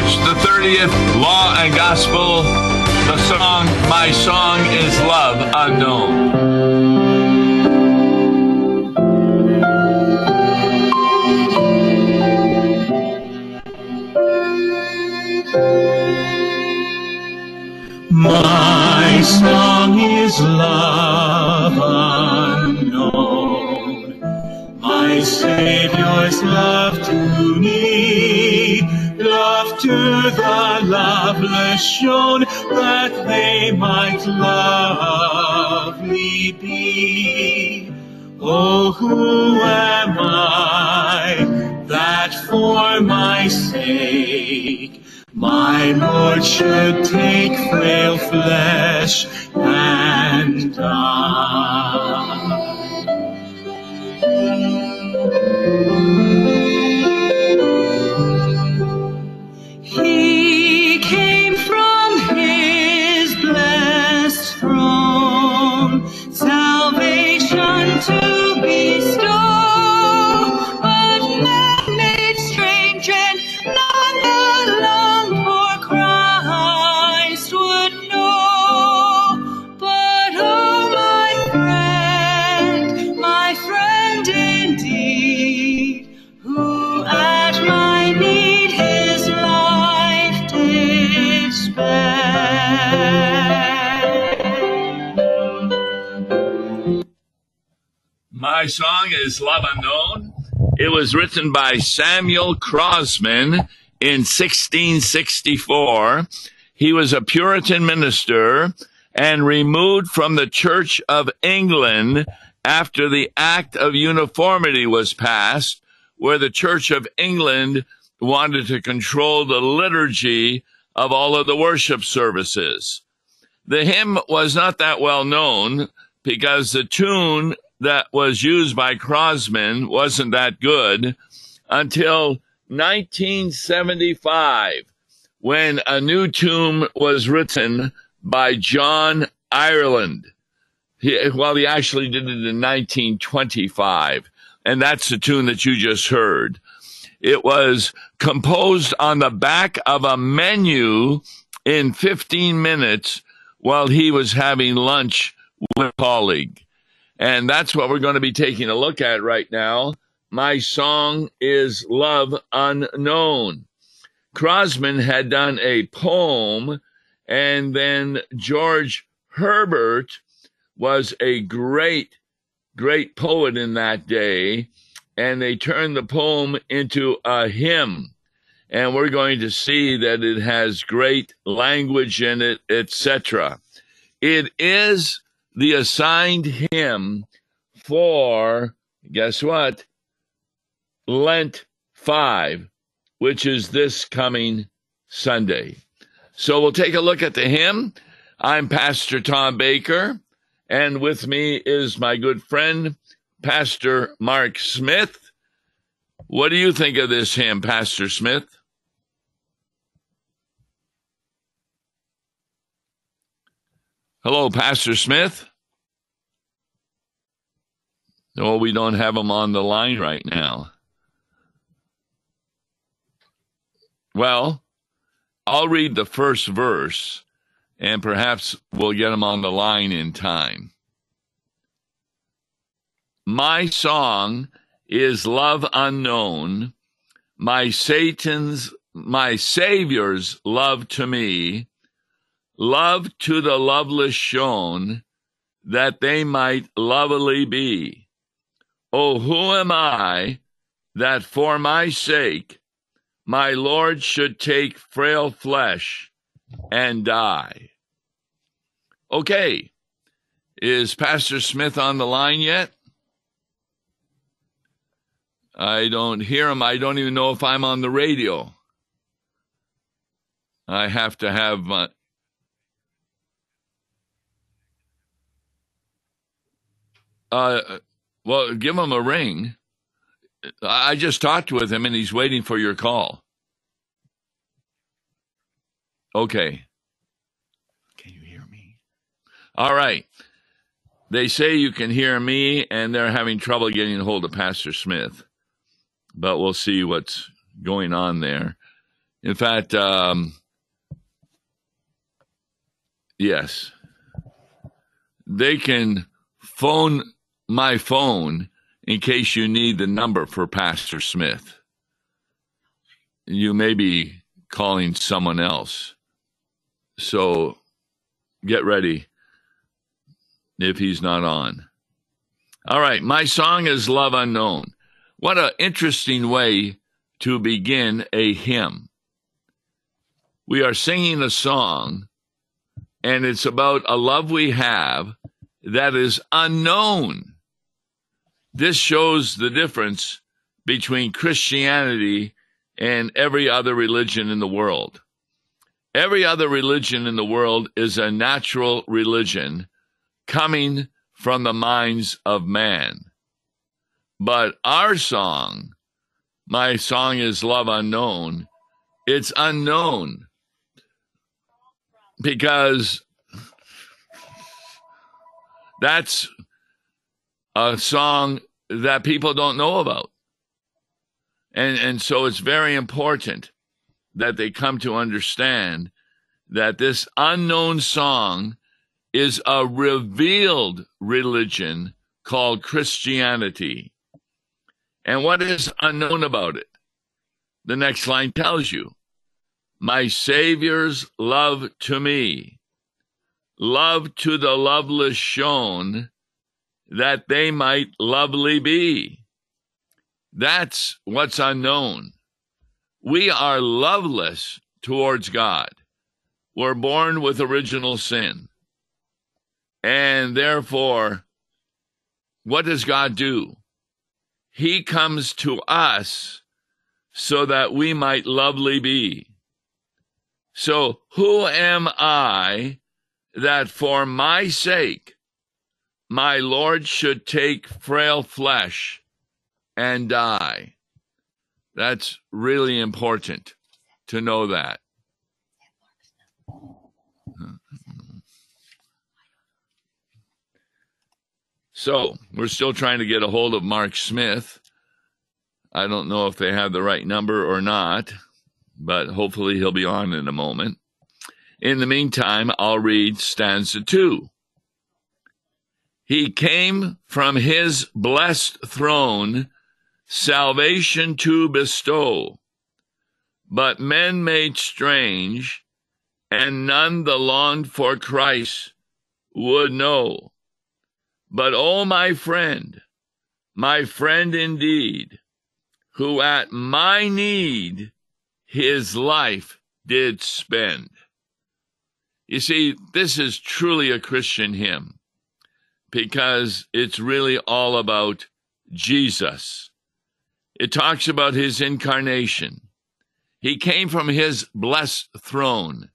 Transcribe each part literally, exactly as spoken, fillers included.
March the thirtieth, Law and Gospel, the song, My Song is Love Unknown. My song is love unknown, my Savior's love to me, love to the loveless shown, that they might lovely be. Oh, who am I, that for my sake my Lord should take frail flesh and die. He came from his blessed throne, salvation to bestow. My song is Love Unknown. It was written by Samuel Crossman in sixteen sixty-four. He was a Puritan minister and removed from the Church of England after the Act of Uniformity was passed, where the Church of England wanted to control the liturgy of all of the worship services. The hymn was not that well known because the tune that was used by Crossman wasn't that good until nineteen seventy-five, when a new tune was written by John Ireland. He, well, he actually did it in nineteen twenty-five, and that's the tune that you just heard. It was composed on the back of a menu in fifteen minutes while he was having lunch with a colleague. And that's what we're going to be taking a look at right now. My Song is Love Unknown. Crossman had done a poem, and then George Herbert was a great, great poet in that day, and they turned the poem into a hymn. And we're going to see that it has great language in it, et cetera. It is the assigned hymn for, guess what, Lent five, which is this coming Sunday. So we'll take a look at the hymn. I'm Pastor Tom Baker, and with me is my good friend, Pastor Mark Smith. What do you think of this hymn, Pastor Smith? Hello, Pastor Smith. No, we don't have him on the line right now. Well, I'll read the first verse, and perhaps we'll get him on the line in time. My song is love unknown, my Satan's, my Savior's love to me, love to the loveless shown, that they might lovely be. Oh, who am I, that for my sake my Lord should take frail flesh and die? Okay, is Pastor Smith on the line yet? I don't hear him. I don't even know if I'm on the radio. I have to have my... Uh, well, give him a ring. I just talked with him, and he's waiting for your call. Okay. Can you hear me? All right. They say you can hear me, and they're having trouble getting a hold of Pastor Smith. But we'll see what's going on there. In fact, um, yes, they can phone my phone in case you need the number for Pastor Smith. You may be calling someone else. So get ready if he's not on. All right, my song is Love Unknown. What an interesting way to begin a hymn. We are singing a song, and it's about a love we have that is unknown. This shows the difference between Christianity and every other religion in the world. Every other religion in the world is a natural religion coming from the minds of man. But our song, my song is Love Unknown, it's unknown because that's a song that people don't know about. And, and so it's very important that they come to understand that this unknown song is a revealed religion called Christianity. And what is unknown about it? The next line tells you, my Savior's love to me, love to the loveless shown, that they might lovely be. That's what's unknown. We are loveless towards God. We're born with original sin. And therefore, what does God do? He comes to us so that we might lovely be. So who am I that for my sake, my Lord should take frail flesh and die? That's really important to know that. So we're still trying to get a hold of Mark Smith. I don't know if they have the right number or not, but hopefully he'll be on in a moment. In the meantime, I'll read stanza two. He came from his blessed throne, salvation to bestow, but men made strange, and none the longed for Christ would know. But oh, my friend, my friend indeed, who at my need his life did spend. You see, this is truly a Christian hymn because it's really all about Jesus. It talks about his incarnation. He came from his blessed throne.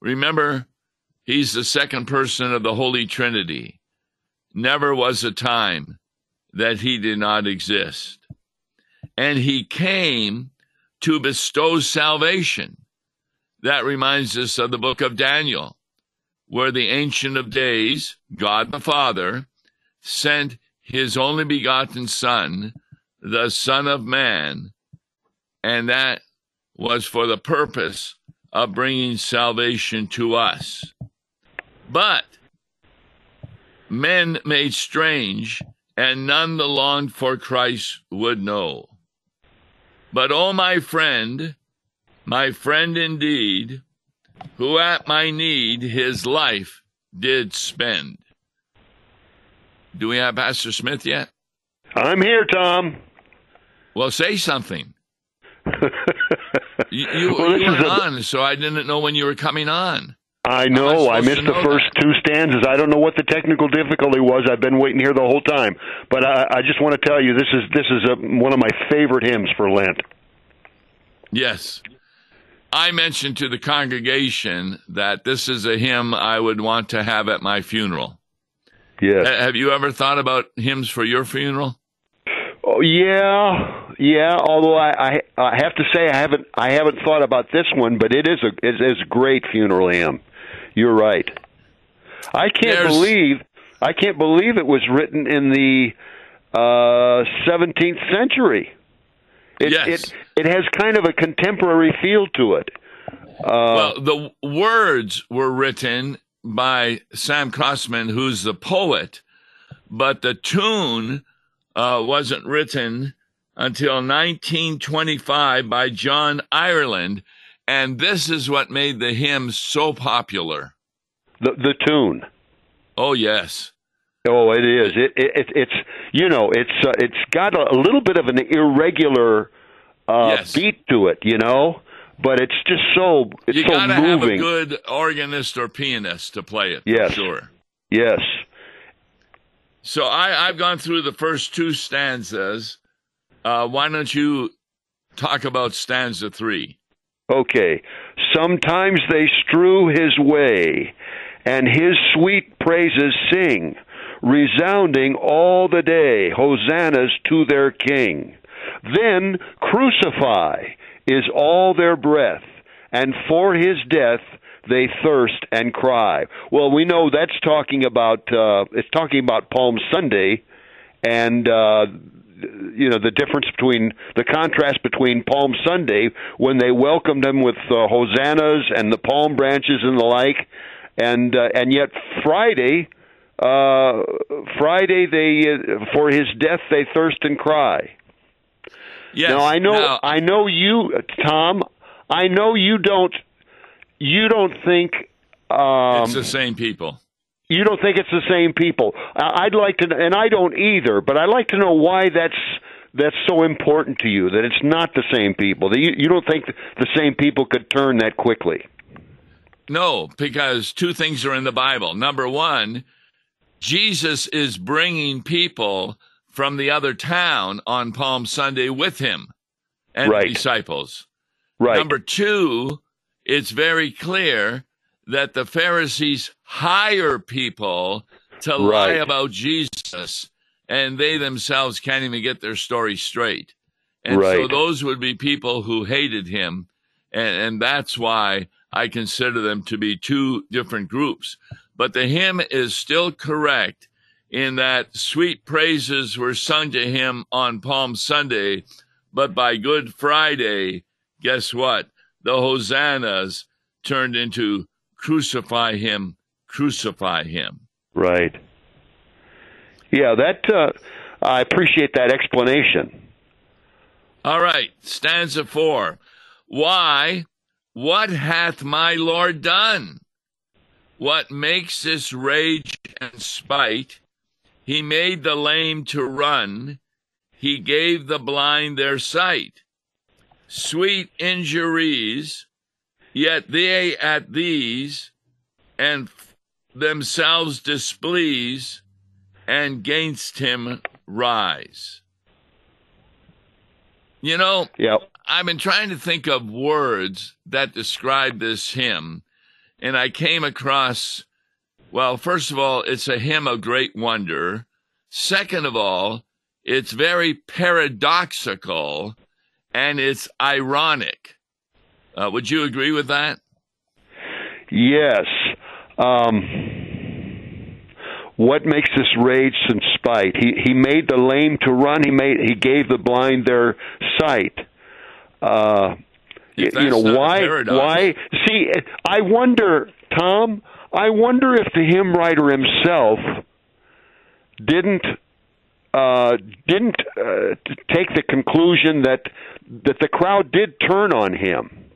Remember, he's the second person of the Holy Trinity. Never was a time that he did not exist. And he came to bestow salvation. That reminds us of the book of Daniel, where the Ancient of Days, God the Father, sent his only begotten Son, the Son of Man, and that was for the purpose of bringing salvation to us. But men made strange, and none the longed for Christ would know. But oh, my friend, my friend indeed, who at my need his life did spend. Do we have Pastor Smith yet? I'm here, Tom. Well, say something. you you, well, you were a... on, so I didn't know when you were coming on. I know. I missed the first that. two stanzas. I don't know what the technical difficulty was. I've been waiting here the whole time. But I, I just want to tell you, this is this is a, one of my favorite hymns for Lent. Yes. I mentioned to the congregation that this is a hymn I would want to have at my funeral. Yes. H- have you ever thought about hymns for your funeral? Oh, yeah. Yeah, although I, I I have to say I haven't I haven't thought about this one, but it is a it is a great funeral hymn. You're right. I can't There's... believe I can't believe it was written in the uh, seventeenth century. It, yes. It it has kind of a contemporary feel to it. Uh, well, the words were written by Sam Crossman, who's the poet, but the tune uh, wasn't written until nineteen twenty-five by John Ireland, and this is what made the hymn so popular. The the tune. Oh yes. Oh, it is. It, it it's you know it's uh, it's got a, a little bit of an irregular uh, yes. beat to it, you know. But it's just so it's you so gotta moving. Have a good organist or pianist to play it. Yes, for sure. Yes. So I, I've gone through the first two stanzas. Uh, why don't you talk about stanza three? Okay. Sometimes they strew his way, and his sweet praises sing, resounding all the day, hosannas to their King. Then crucify is all their breath, and for his death they thirst and cry. Well, we know that's talking about uh, it's talking about Palm Sunday, and uh, you know the difference between the contrast between Palm Sunday when they welcomed him with uh, hosannas and the palm branches and the like, and uh, and yet Friday, uh, Friday they uh, for his death they thirst and cry. Yes. Now I know now, I know you, Tom. I know you don't. You don't think um, it's the same people. You don't think it's the same people. I'd like to, and I don't either. But I'd like to know why that's that's so important to you. That it's not the same people. That you, you don't think the same people could turn that quickly. No, because two things are in the Bible. Number one, Jesus is bringing people from the other town on Palm Sunday with him and right. the disciples. Right. Number two, it's very clear that the Pharisees hire people to right. lie about Jesus, and they themselves can't even get their story straight. And right. so those would be people who hated him, and, and that's why I consider them to be two different groups. But the hymn is still correct in that sweet praises were sung to him on Palm Sunday, but by Good Friday, guess what? The hosannas turned into crucify him, crucify him. Right. Yeah, that uh, I appreciate that explanation. All right, stanza four. Why, what hath my Lord done? What makes this rage and spite? He made the lame to run. He gave the blind their sight. Sweet injuries, yet they at these, and themselves displease, and gainst him rise. You know, yep. I've been trying to think of words that describe this hymn, and I came across... Well, first of all, it's a hymn of great wonder. Second of all, it's very paradoxical, and it's ironic. Uh, would you agree with that? Yes. Um, what makes this rage and spite? He he made the lame to run. He made he gave the blind their sight. Uh, you know why? Why? See, I wonder, Tom. I wonder if the hymn writer himself didn't uh, didn't uh, take the conclusion that that the crowd did turn on him.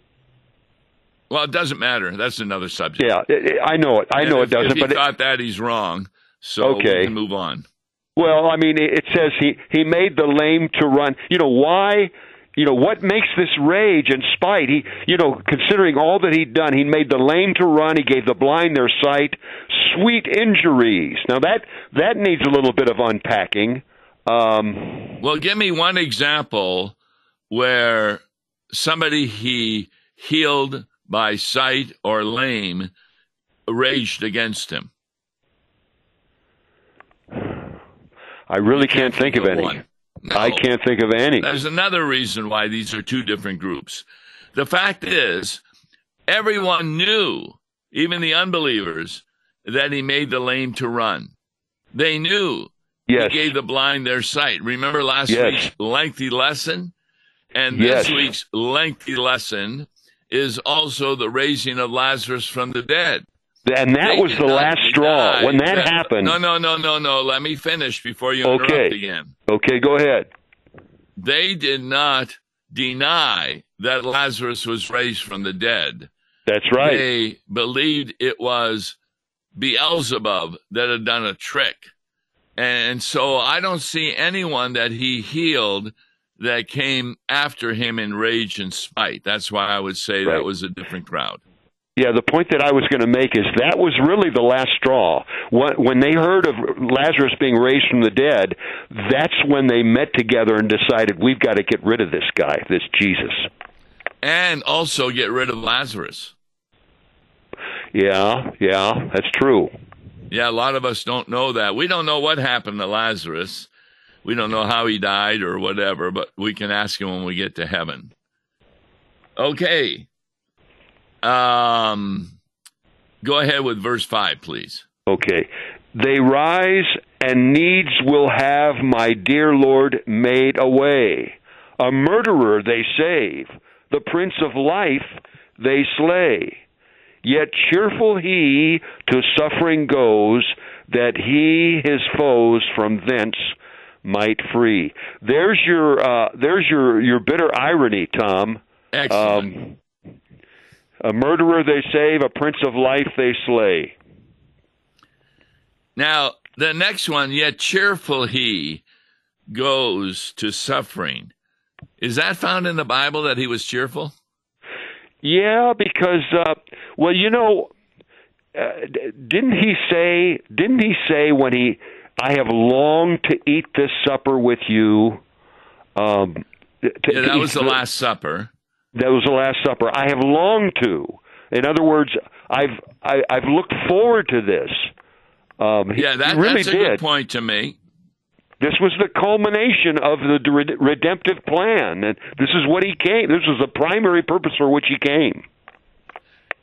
Well, it doesn't matter. That's another subject. Yeah, it, I know it. I and know if, it doesn't. If he but thought it, that he's wrong, so okay. we can move on. Well, I mean, it says he he made the lame to run. You know why? You know, what makes this rage and spite? He, you know, considering all that he'd done, he made the lame to run. He gave the blind their sight. Sweet injuries. Now, that that needs a little bit of unpacking. Um, well, give me one example where somebody he healed by sight or lame raged against him. I really can't, can't think, think of any. One. No. I can't think of any. There's another reason why these are two different groups. The fact is, everyone knew, even the unbelievers, that he made the lame to run. They knew yes. he gave the blind their sight. Remember last yes. week's lengthy lesson? And this yes. week's lengthy lesson is also the raising of Lazarus from the dead. And that they was the last straw. Died. When that yeah. happened... No, no, no, no, no. Let me finish before you interrupt okay. again. Okay, go ahead. They did not deny that Lazarus was raised from the dead. That's right. They believed it was Beelzebub that had done a trick. And so I don't see anyone that he healed that came after him in rage and spite. That's why I would say right. that was a different crowd. Yeah, the point that I was going to make is that was really the last straw. When they heard of Lazarus being raised from the dead, that's when they met together and decided, we've got to get rid of this guy, this Jesus. And also get rid of Lazarus. Yeah, yeah, that's true. Yeah, a lot of us don't know that. We don't know what happened to Lazarus. We don't know how he died or whatever, but we can ask him when we get to heaven. Okay. Um, go ahead with verse five, please. Okay. They rise and needs will have my dear Lord made away. A murderer they save, the Prince of Life they slay. Yet cheerful he to suffering goes, that he his foes from thence might free. There's your uh, there's your, your bitter irony, Tom. Excellent. Um, A murderer they save, a Prince of Life they slay. Now, the next one, yet cheerful he goes to suffering. Is that found in the Bible that he was cheerful? Yeah, because, uh, well, you know, uh, didn't he say, didn't he say when he, I have longed to eat this supper with you. Um, to, yeah, that was the, the Last Supper. That was the Last Supper. I have longed to. In other words, I've I, I've looked forward to this. Um, yeah, that, really that's a did. good point to me. This was the culmination of the redemptive plan, and this is what he came. This was the primary purpose for which he came.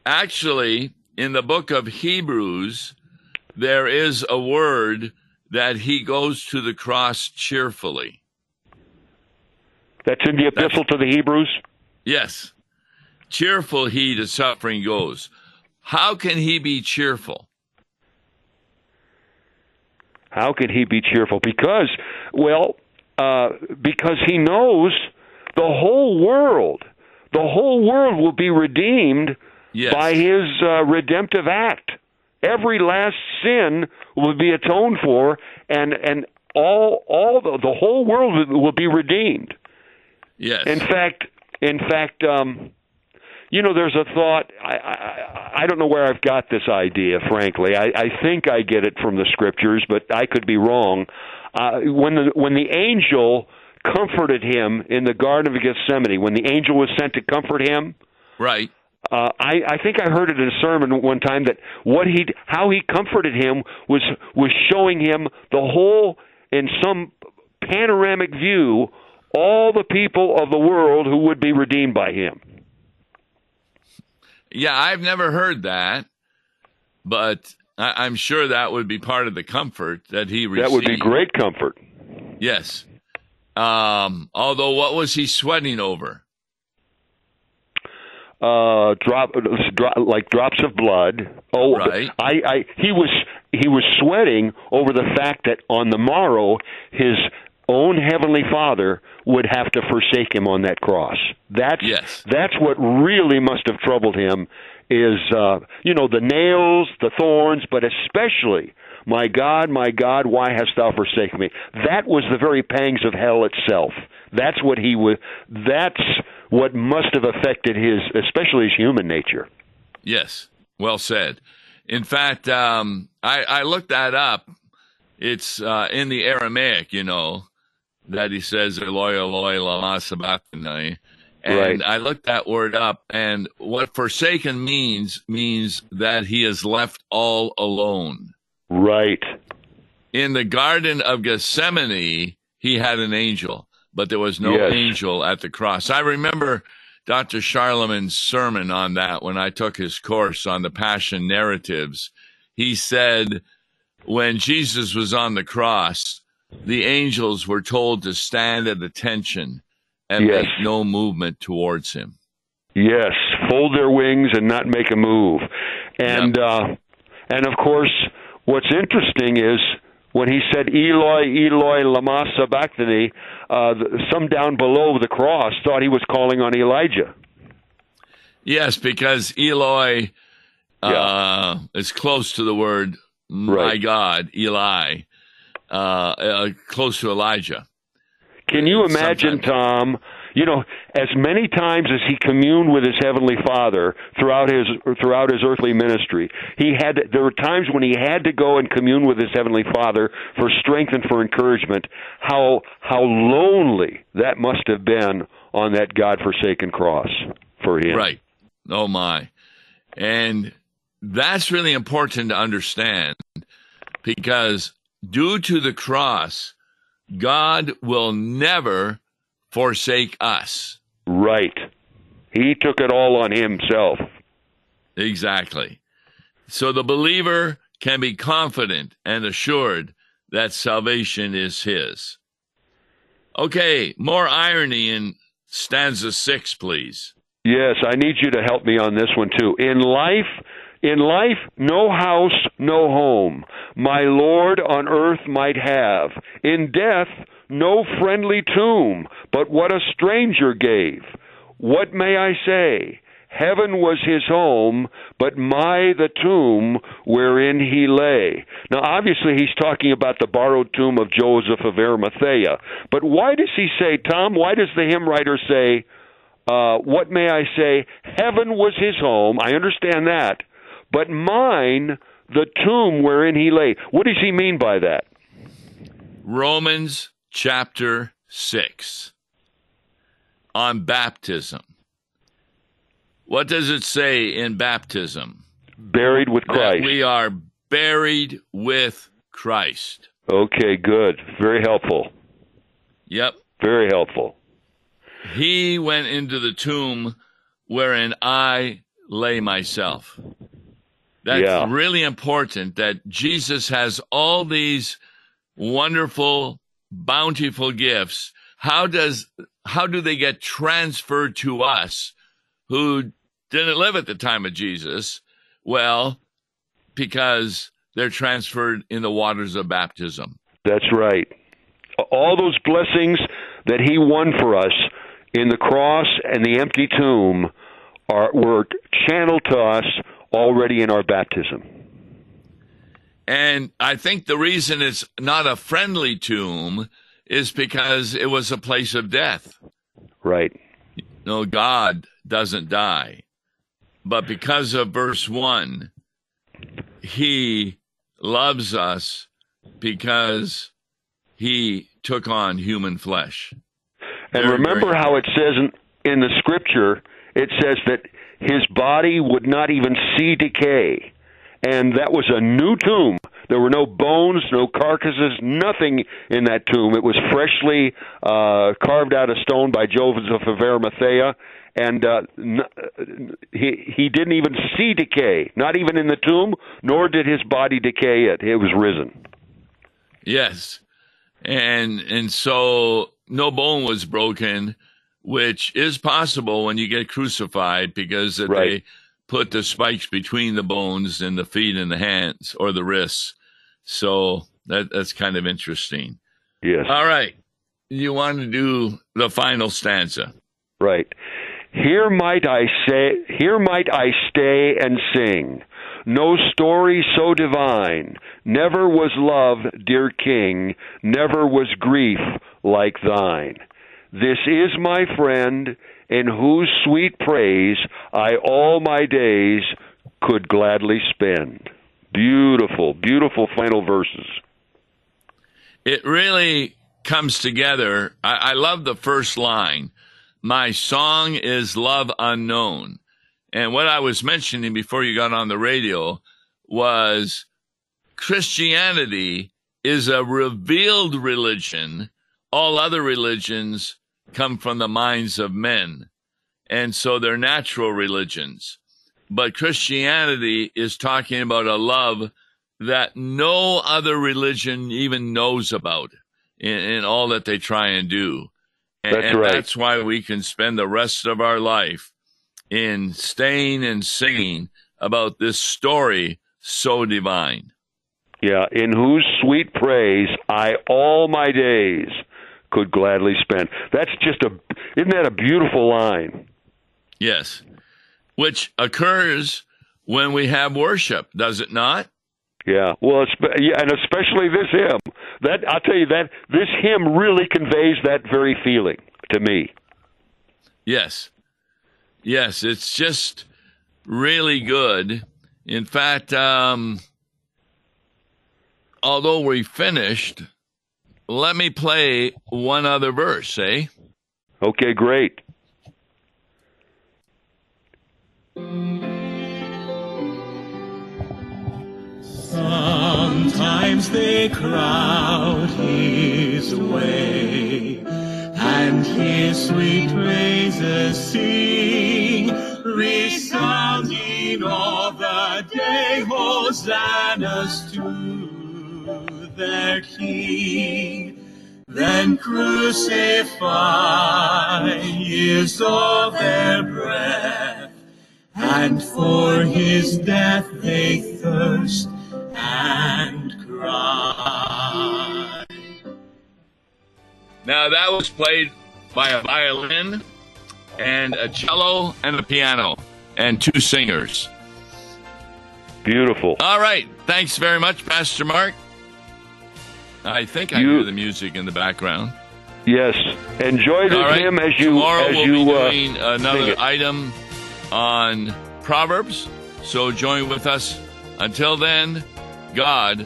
Actually, in the book of Hebrews, there is a word that he goes to the cross cheerfully. That's in the epistle that's- to the Hebrews? Yes. Cheerful he to suffering goes. How can he be cheerful? How can he be cheerful? Because, well, uh, because he knows the whole world, the whole world will be redeemed yes. by his uh, redemptive act. Every last sin will be atoned for, and, and all all the, the whole world will be redeemed. Yes. In fact... In fact, um, you know, there's a thought, I, I, I don't know where I've got this idea, frankly. I, I think I get it from the Scriptures, but I could be wrong. Uh, when the when the angel comforted him in the Garden of Gethsemane, when the angel was sent to comfort him, right? Uh, I, I think I heard it in a sermon one time that what he, how he comforted him was was showing him the whole, in some panoramic view, all the people of the world who would be redeemed by him. Yeah, I've never heard that, but I- I'm sure that would be part of the comfort that he received. That would be great comfort. Yes. Um, although, what was he sweating over? Uh, drop, like drops of blood. Oh, right. I, I, he was he was sweating over the fact that on the morrow his own heavenly Father would have to forsake him on that cross. That's yes. that's what really must have troubled him is, uh, you know, the nails, the thorns, but especially, my God, my God, why hast thou forsaken me? That was the very pangs of hell itself. That's what he was. That's what must have affected his, especially his human nature. Yes, well said. In fact, um, I, I looked that up. It's uh, in the Aramaic, you know, that he says, Eloi, Eloi, lama sabachthani. And right. I looked that word up, and what forsaken means, means that he is left all alone. Right. In the Garden of Gethsemane, he had an angel, but there was no yes. angel at the cross. I remember Doctor Charleman's sermon on that when I took his course on the Passion Narratives. He said, when Jesus was on the cross, the angels were told to stand at attention and yes. make no movement towards him. Yes, fold their wings and not make a move. And yep. uh, and of course, what's interesting is when he said, Eloi, Eloi, lama sabachthani, uh, some down below the cross thought he was calling on Elijah. Yes, because Eloi yeah. uh, is close to the word, my right. God, Eli, uh, uh, close to Elijah. Can you imagine, Sometimes. Tom, you know, as many times as he communed with his Heavenly Father throughout his throughout his earthly ministry, he had to, there were times when he had to go and commune with his Heavenly Father for strength and for encouragement. How how lonely that must have been on that God-forsaken cross for him. Right. Oh, my. And that's really important to understand, because due to the cross, God will never forsake us. Right. He took it all on himself. Exactly. So the believer can be confident and assured that salvation is his. Okay, more irony in stanza six, please. Yes, I need you to help me on this one, too. In life, in life, no house, no home, my Lord on earth might have. In death, no friendly tomb, but what a stranger gave. What may I say? Heaven was his home, but my the tomb wherein he lay. Now, obviously, he's talking about the borrowed tomb of Joseph of Arimathea. But why does he say, Tom, why does the hymn writer say, uh, what may I say? Heaven was his home. I understand that. But mine, the tomb wherein he lay. What does he mean by that? Romans chapter six on baptism. What does it say in baptism? Buried with Christ. That we are buried with Christ. Okay, good. Very helpful. Yep. Very helpful. He went into the tomb wherein I lay myself. That's yeah. really important, that Jesus has all these wonderful, bountiful gifts. How does how do they get transferred to us who didn't live at the time of Jesus? Well, because they're transferred in the waters of baptism. That's right. All those blessings that he won for us in the cross and the empty tomb are were channeled to us already in our baptism. And I think the reason it's not a friendly tomb is because it was a place of death. Right. No, God doesn't die. But because of verse one, he loves us because he took on human flesh. And very, remember very how it says in, in the scripture, it says that his body would not even see decay. And that was a new tomb. There were no bones, no carcasses, nothing in that tomb. It was freshly uh, carved out of stone by Joseph of Arimathea. And uh, n- he, he didn't even see decay, not even in the tomb, nor did his body decay yet. It was risen. Yes. And, and so no bone was broken, which is possible when you get crucified, because right. they put the spikes between the bones and the feet and the hands or the wrists. So that, that's kind of interesting. Yes. All right. You want to do the final stanza. Right. Here might I say, here might I stay and sing. No story so divine. Never was love, dear King. Never was grief like thine. This is my friend, in whose sweet praise I all my days could gladly spend. Beautiful, beautiful final verses. It really comes together. I, I love the first line. My song is love unknown. And what I was mentioning before you got on the radio was Christianity is a revealed religion. All other religions come from the minds of men, and so they're natural religions. But Christianity is talking about a love that no other religion even knows about in, in all that they try and do. And that's, right. and that's why we can spend the rest of our life in staying and singing about this story so divine. Yeah, in whose sweet praise I all my days could gladly spend. That's just a, isn't that a beautiful line? Yes, which occurs when we have worship, does it not? Yeah, well, yeah, and especially this hymn. That I'll tell you that this hymn really conveys that very feeling to me. Yes, yes, it's just really good. In fact, um, although we finished, let me play one other verse, eh? Okay, great. Sometimes they crowd his way, and his sweet praises sing, resounding all the day, hosannas to their King. Then crucify is all their breath, and for his death they thirst and cry. Now that was played by a violin and a cello and a piano and two singers. Beautiful. All right. Thanks very much, Pastor Mark. I think I you, hear the music in the background. Yes. Enjoy the right. hymn as you Tomorrow as we'll you, be uh, doing another item on Proverbs. So join with us. Until then, God